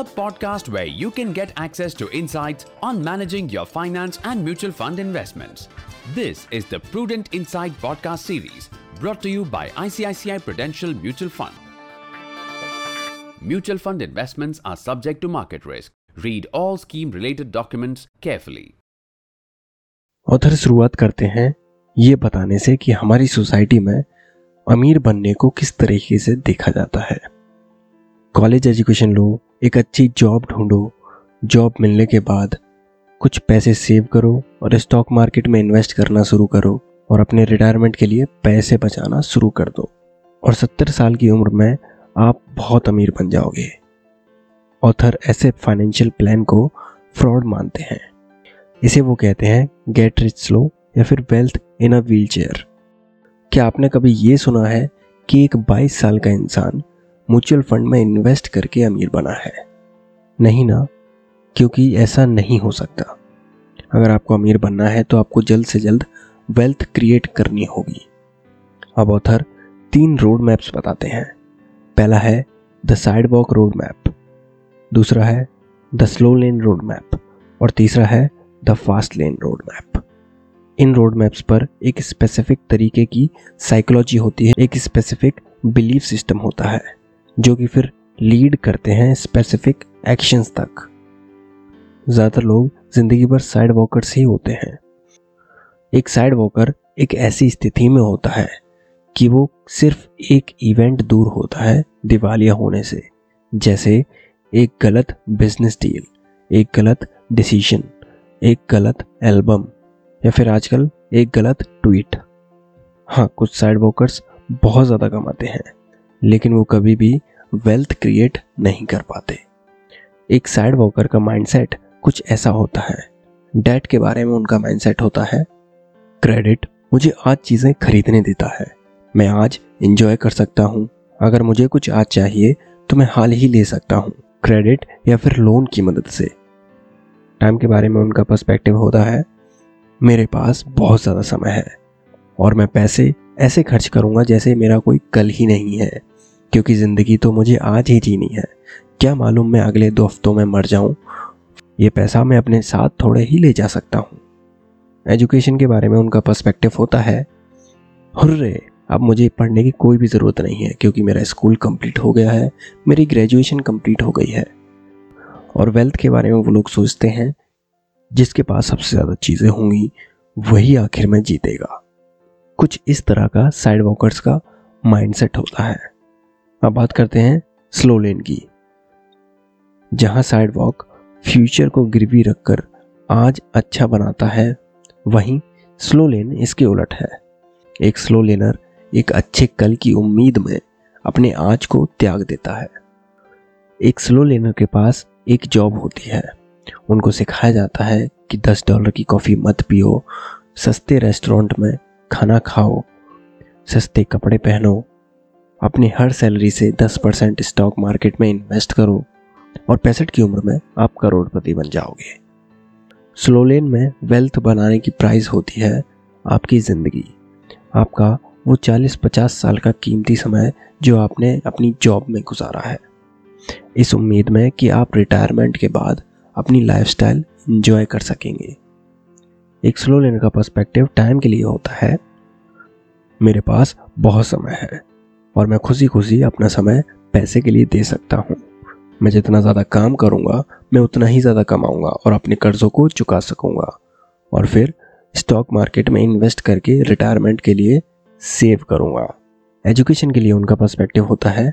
a podcast where you can get access to insights on managing your finance and mutual fund investments. This is the Prudent Insight podcast series brought to you by ICICI Prudential Mutual Fund. Mutual fund investments are subject to market risk. Read all scheme-related documents carefully. और शुरुआत करते हैं ये बताने से कि हमारी society में अमीर बनने को किस तरीके से देखा जाता है। कॉलेज एजुकेशन लो, एक अच्छी जॉब ढूंढो, जॉब मिलने के बाद कुछ पैसे सेव करो और स्टॉक मार्केट में इन्वेस्ट करना शुरू करो और अपने रिटायरमेंट के लिए पैसे बचाना शुरू कर दो और 70 साल की उम्र में आप बहुत अमीर बन जाओगे। ऑथर ऐसे फाइनेंशियल प्लान को फ्रॉड मानते हैं। इसे वो कहते हैं गेट रिच स्लो या फिर वेल्थ इन अ व्हीलचेयर। क्या आपने कभी ये सुना है कि एक 22 साल का इंसान म्यूचुअल फंड में इन्वेस्ट करके अमीर बना है? नहीं ना, क्योंकि ऐसा नहीं हो सकता। अगर आपको अमीर बनना है तो आपको जल्द से जल्द वेल्थ क्रिएट करनी होगी। अब ऑथर 3 रोड मैप्स बताते हैं। पहला है द साइडवॉक रोड मैप, दूसरा है the slow lane road map और तीसरा है the fast lane road map. इन रोड मैप्स पर एक स्पेसिफिक तरीके की साइकोलॉजी होती है, एक स्पेसिफिक बिलीफ सिस्टम होता है जो कि फिर लीड करते हैं स्पेसिफिक एक्शंस तक। ज़्यादातर लोग जिंदगी भर साइड वॉकर्स ही होते हैं। एक साइड वॉकर एक ऐसी स्थिति में होता है कि वो सिर्फ एक इवेंट दूर होता है दिवालिया होने से, जैसे एक गलत बिजनेस डील, एक गलत डिसीजन, एक गलत एल्बम या फिर आजकल एक गलत ट्वीट। हाँ, कुछ साइड वॉकर्स बहुत ज़्यादा कमाते हैं लेकिन वो कभी भी वेल्थ क्रिएट नहीं कर पाते। एक साइड वॉकर का माइंडसेट कुछ ऐसा होता है। डेट के बारे में उनका माइंडसेट होता है क्रेडिट मुझे आज चीज़ें खरीदने देता है, मैं आज एंजॉय कर सकता हूँ, अगर मुझे कुछ आज चाहिए तो मैं हाल ही ले सकता हूँ क्रेडिट या फिर लोन की मदद से। टाइम के बारे में उनका पर्सपेक्टिव होता है मेरे पास बहुत ज़्यादा समय है और मैं पैसे ऐसे खर्च करूँगा जैसे मेरा कोई कल ही नहीं है, क्योंकि ज़िंदगी तो मुझे आज ही जीनी है, क्या मालूम मैं अगले 2 हफ्तों में मर जाऊँ, ये पैसा मैं अपने साथ थोड़े ही ले जा सकता हूँ। एजुकेशन के बारे में उनका पर्सपेक्टिव होता है हुर्रे अब मुझे पढ़ने की कोई भी ज़रूरत नहीं है क्योंकि मेरा स्कूल कंप्लीट हो गया है, मेरी ग्रेजुएशन कंप्लीट हो गई है। और वेल्थ के बारे में वो लोग सोचते हैं जिसके पास सबसे ज़्यादा चीज़ें होंगी वही आखिर में जीतेगा। कुछ इस तरह का साइड वॉकर्स का माइंडसेट होता है। अब बात करते हैं स्लो लेन की, जहां साइड वॉक फ्यूचर को गिरवी रखकर आज अच्छा बनाता है, वहीं स्लो लेन इसके उलट है। एक स्लो लेनर एक अच्छे कल की उम्मीद में अपने आज को त्याग देता है। एक स्लो लेनर के पास एक जॉब होती है, उनको सिखाया जाता है कि $10 की कॉफ़ी मत पियो, सस्ते रेस्टोरेंट में खाना खाओ, सस्ते कपड़े पहनो, अपने हर सैलरी से 10% स्टॉक मार्केट में इन्वेस्ट करो और 65 की उम्र में आप करोड़पति बन जाओगे। स्लो लेन में वेल्थ बनाने की प्राइस होती है आपकी ज़िंदगी, आपका वो 40-50 साल का कीमती समय जो आपने अपनी जॉब में गुजारा है, इस उम्मीद में कि आप रिटायरमेंट के बाद अपनी लाइफस्टाइल एंजॉय कर सकेंगे। एक स्लो लेनर का पर्सपेक्टिव टाइम के लिए होता है मेरे पास बहुत समय है और मैं खुशी खुशी अपना समय पैसे के लिए दे सकता हूँ, मैं जितना ज़्यादा काम करूँगा मैं उतना ही ज़्यादा कमाऊँगा और अपने कर्ज़ों को चुका सकूँगा और फिर स्टॉक मार्केट में इन्वेस्ट करके रिटायरमेंट के लिए सेव करूँगा। एजुकेशन के लिए उनका पर्सपेक्टिव होता है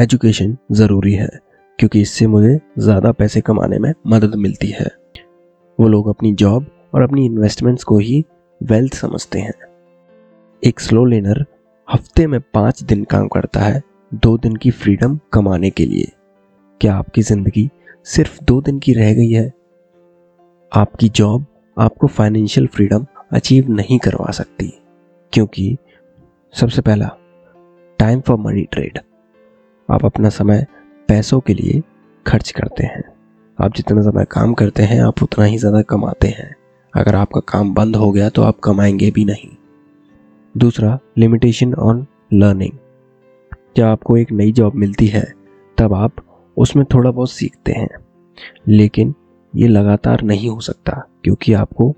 एजुकेशन ज़रूरी है क्योंकि इससे मुझे ज़्यादा पैसे कमाने में मदद मिलती है। वो लोग अपनी जॉब और अपनी इन्वेस्टमेंट्स को ही वेल्थ समझते हैं। एक स्लो लेनर हफ्ते में 5 दिन काम करता है 2 दिन की फ्रीडम कमाने के लिए। क्या आपकी ज़िंदगी सिर्फ 2 दिन की रह गई है? आपकी जॉब आपको फाइनेंशियल फ्रीडम अचीव नहीं करवा सकती क्योंकि सबसे पहला टाइम फॉर मनी ट्रेड, आप अपना समय पैसों के लिए खर्च करते हैं, आप जितना ज़्यादा काम करते हैं आप उतना ही ज़्यादा कमाते हैं, अगर आपका काम बंद हो गया तो आप कमाएंगे भी नहीं। दूसरा लिमिटेशन ऑन लर्निंग, जब आपको एक नई जॉब मिलती है तब आप उसमें थोड़ा बहुत सीखते हैं, लेकिन ये लगातार नहीं हो सकता क्योंकि आपको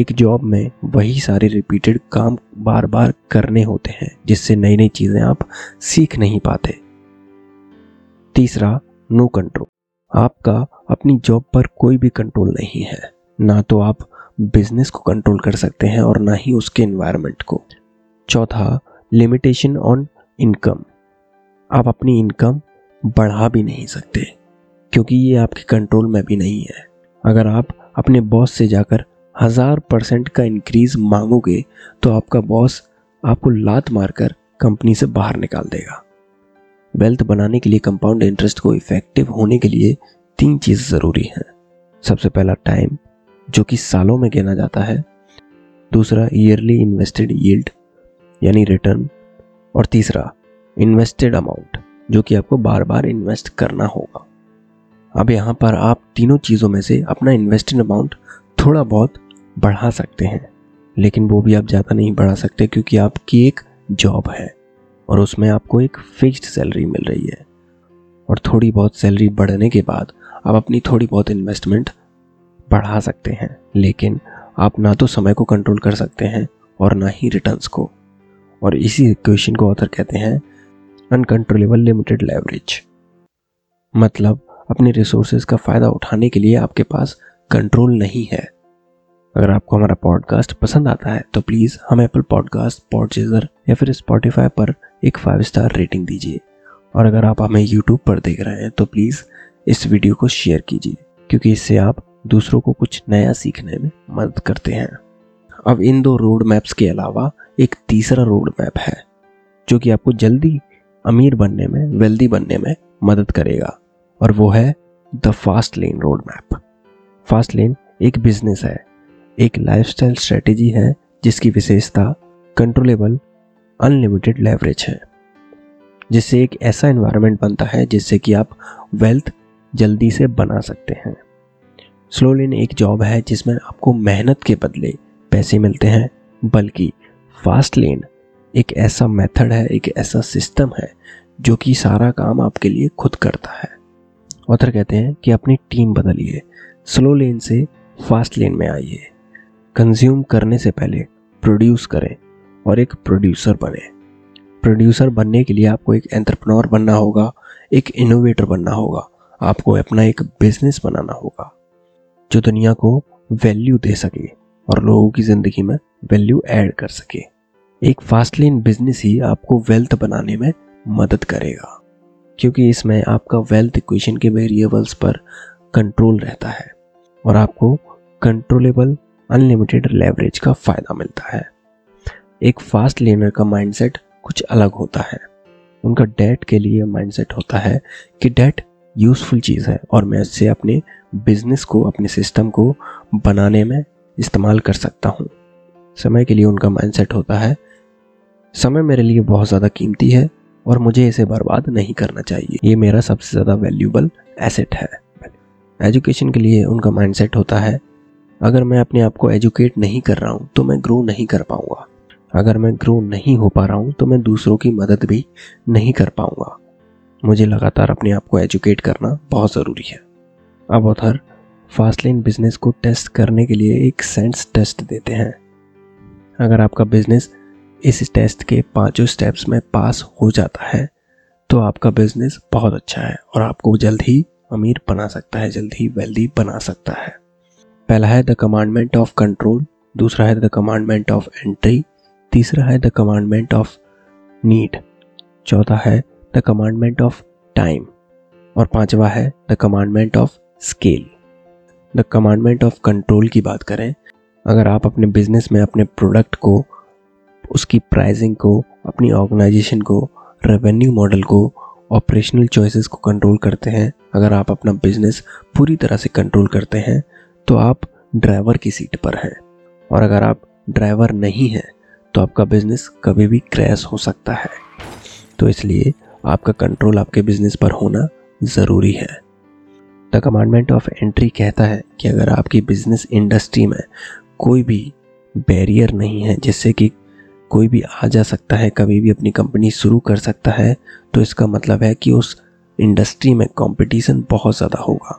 एक जॉब में वही सारे रिपीटेड काम बार बार करने होते हैं, जिससे नई नई चीज़ें आप सीख नहीं पाते। तीसरा, नो कंट्रोल। आपका अपनी जॉब पर कोई भी कंट्रोल नहीं है, ना तो आप बिजनेस को कंट्रोल कर सकते हैं और ना ही उसके एनवायरनमेंट को। चौथा, लिमिटेशन ऑन इनकम। आप अपनी इनकम बढ़ा भी नहीं सकते क्योंकि ये आपके कंट्रोल में भी नहीं है। अगर आप अपने बॉस से जाकर 1000% का इंक्रीज़ मांगोगे तो आपका बॉस आपको लात मारकर कंपनी से बाहर निकाल देगा। वेल्थ बनाने के लिए, कंपाउंड इंटरेस्ट को इफेक्टिव होने के लिए 3 चीज़ ज़रूरी हैं। सबसे पहला टाइम, जो कि सालों में गिना जाता है। दूसरा, ईयरली इन्वेस्टेड यील्ड यानी रिटर्न। और तीसरा, इन्वेस्टेड अमाउंट, जो कि आपको बार बार इन्वेस्ट करना होगा। अब यहाँ पर आप तीनों चीज़ों में से अपना इन्वेस्टेड अमाउंट थोड़ा बहुत बढ़ा सकते हैं, लेकिन वो भी आप ज़्यादा नहीं बढ़ा सकते क्योंकि आपकी एक जॉब है और उसमें आपको एक फिक्स्ड सैलरी मिल रही है, और थोड़ी बहुत सैलरी बढ़ने के बाद आप अपनी थोड़ी बहुत इन्वेस्टमेंट बढ़ा सकते हैं, लेकिन आप ना तो समय को कंट्रोल कर सकते हैं और ना ही रिटर्न्स को। और इसी इक्वेशन को ऑथर कहते हैं अनकंट्रोलेबल लिमिटेड लेवरेज। मतलब अपने रिसोर्सेज का फ़ायदा उठाने के लिए आपके पास कंट्रोल नहीं है। अगर आपको हमारा पॉडकास्ट पसंद आता है तो प्लीज़ हम एप्पल पॉडकास्ट, पॉडचेजर या फिर स्पॉटिफाई पर एक 5 स्टार रेटिंग दीजिए। और अगर आप हमें यूट्यूब पर देख रहे हैं तो प्लीज़ इस वीडियो को शेयर कीजिए, क्योंकि इससे आप दूसरों को कुछ नया सीखने में मदद करते हैं। अब इन 2 रोड मैप्स के अलावा एक तीसरा रोड मैप है, जो कि आपको जल्दी अमीर बनने में, वेल्दी बनने में मदद करेगा, और वो है the fast lane road map. Fast lane एक बिजनेस है, एक लाइफस्टाइल स्ट्रेटेजी है जिसकी विशेषता कंट्रोलेबल अनलिमिटेड लेवरेज है, जिससे एक ऐसा एनवायरनमेंट बनता है जिससे कि आप वेल्थ जल्दी से बना सकते हैं। स्लो लेन एक जॉब है जिसमें आपको मेहनत के बदले पैसे मिलते हैं, बल्कि फास्ट लेन एक ऐसा मेथड है, एक ऐसा सिस्टम है जो कि सारा काम आपके लिए खुद करता है। ऑथर कहते हैं कि अपनी टीम बदलिए, स्लो लेन से फास्ट लेन में आइए, कंज्यूम करने से पहले प्रोड्यूस करें और एक प्रोड्यूसर बने। प्रोड्यूसर बनने के लिए आपको एक एंटरप्रेन्योर बनना होगा, एक इनोवेटर बनना होगा, आपको अपना एक बिजनेस बनाना होगा जो दुनिया को वैल्यू दे सके और लोगों की ज़िंदगी में वैल्यू ऐड कर सके। एक फास्ट लेन बिजनेस ही आपको वेल्थ बनाने में मदद करेगा, क्योंकि इसमें आपका वेल्थ इक्वेशन के वेरिएबल्स पर कंट्रोल रहता है और आपको कंट्रोलेबल अनलिमिटेड लेवरेज का फ़ायदा मिलता है। एक फास्ट लेनर का माइंडसेट कुछ अलग होता है। उनका डेट के लिए माइंडसेट होता है कि डेट यूज़फुल चीज़ है और मैं इससे अपने बिजनेस को, अपने सिस्टम को बनाने में इस्तेमाल कर सकता हूँ। समय के लिए उनका माइंडसेट होता है, समय मेरे लिए बहुत ज़्यादा कीमती है और मुझे इसे बर्बाद नहीं करना चाहिए, ये मेरा सबसे ज़्यादा वैल्यूबल एसेट है। एजुकेशन के लिए उनका माइंडसेट होता है, अगर मैं अपने आप को एजुकेट नहीं कर रहा हूँ तो मैं ग्रो नहीं कर पाऊँगा, अगर मैं ग्रो नहीं हो पा रहा हूँ तो मैं दूसरों की मदद भी नहीं कर पाऊँगा, मुझे लगातार अपने आप को एजुकेट करना बहुत ज़रूरी है। अब ऑथर फास्ट लेन बिजनेस को टेस्ट करने के लिए एक सेंस टेस्ट देते हैं। अगर आपका बिजनेस इस टेस्ट के 5 स्टेप्स में पास हो जाता है तो आपका बिजनेस बहुत अच्छा है और आपको जल्द ही अमीर बना सकता है, जल्द ही वेल्दी बना सकता है। पहला है द कमांडमेंट ऑफ कंट्रोल, दूसरा है द कमांडमेंट ऑफ एंट्री, तीसरा है द कमांडमेंट ऑफ नीड, चौथा है द कमांडमेंट ऑफ टाइम, और 5वां है the commandment of scale. The commandment of control की बात करें, अगर आप अपने बिजनेस में अपने प्रोडक्ट को, उसकी प्राइसिंग को, अपनी ऑर्गेनाइजेशन को, रेवेन्यू मॉडल को, ऑपरेशनल चॉइसेस को कंट्रोल करते हैं, अगर आप अपना बिजनेस पूरी तरह से कंट्रोल करते हैं तो आप ड्राइवर की सीट पर हैं, और अगर आप ड्राइवर नहीं हैं तो आपका बिजनेस कभी भी क्रैश हो सकता है। तो इसलिए आपका कंट्रोल आपके बिजनेस पर होना ज़रूरी है। द कमांडमेंट ऑफ एंट्री कहता है कि अगर आपकी बिजनेस इंडस्ट्री में कोई भी बैरियर नहीं है जिससे कि कोई भी आ जा सकता है, कभी भी अपनी कंपनी शुरू कर सकता है, तो इसका मतलब है कि उस इंडस्ट्री में कंपटीशन बहुत ज़्यादा होगा,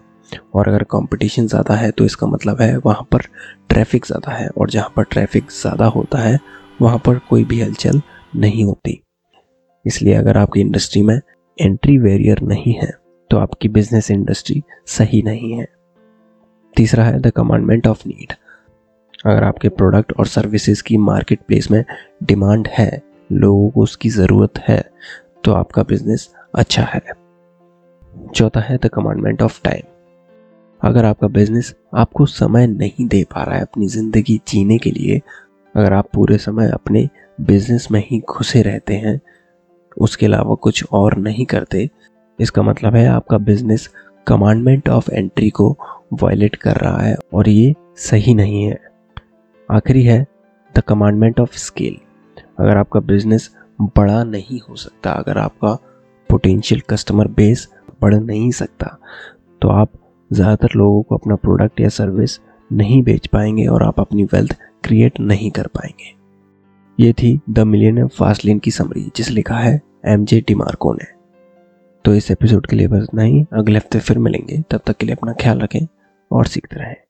और अगर कंपटीशन ज़्यादा है तो इसका मतलब है वहाँ पर ट्रैफिक ज़्यादा है, और जहाँ पर ट्रैफिक ज़्यादा होता है वहाँ पर कोई भी हलचल नहीं होती। इसलिए अगर आपकी इंडस्ट्री में एंट्री बैरियर नहीं है तो आपकी बिजनेस इंडस्ट्री सही नहीं है। तीसरा है द कमांडमेंट ऑफ नीड। अगर आपके प्रोडक्ट और सर्विसेज की मार्केट प्लेस में डिमांड है, लोगों को उसकी ज़रूरत है, तो आपका बिजनेस अच्छा है। चौथा है द कमांडमेंट ऑफ टाइम। अगर आपका बिजनेस आपको समय नहीं दे पा रहा है अपनी ज़िंदगी जीने के लिए, अगर आप पूरे समय अपने बिजनेस में ही घुसे रहते हैं, उसके अलावा कुछ और नहीं करते, इसका मतलब है आपका बिजनेस कमांडमेंट ऑफ एंट्री को वायलेट कर रहा है, और ये सही नहीं है। आखिरी है द कमांडमेंट ऑफ स्केल। अगर आपका बिजनेस बड़ा नहीं हो सकता, अगर आपका पोटेंशियल कस्टमर बेस बढ़ नहीं सकता, तो आप ज़्यादातर लोगों को अपना प्रोडक्ट या सर्विस नहीं बेच पाएंगे और आप अपनी वेल्थ क्रिएट नहीं कर पाएंगे। ये थी द मिलियनियर फास्ट लेन की समरी, जिसे लिखा है एमजे डिमार्को ने। तो इस एपिसोड के लिए बस इतना ही। अगले हफ्ते फिर मिलेंगे, तब तक के लिए अपना ख्याल रखें और सीखते रहें।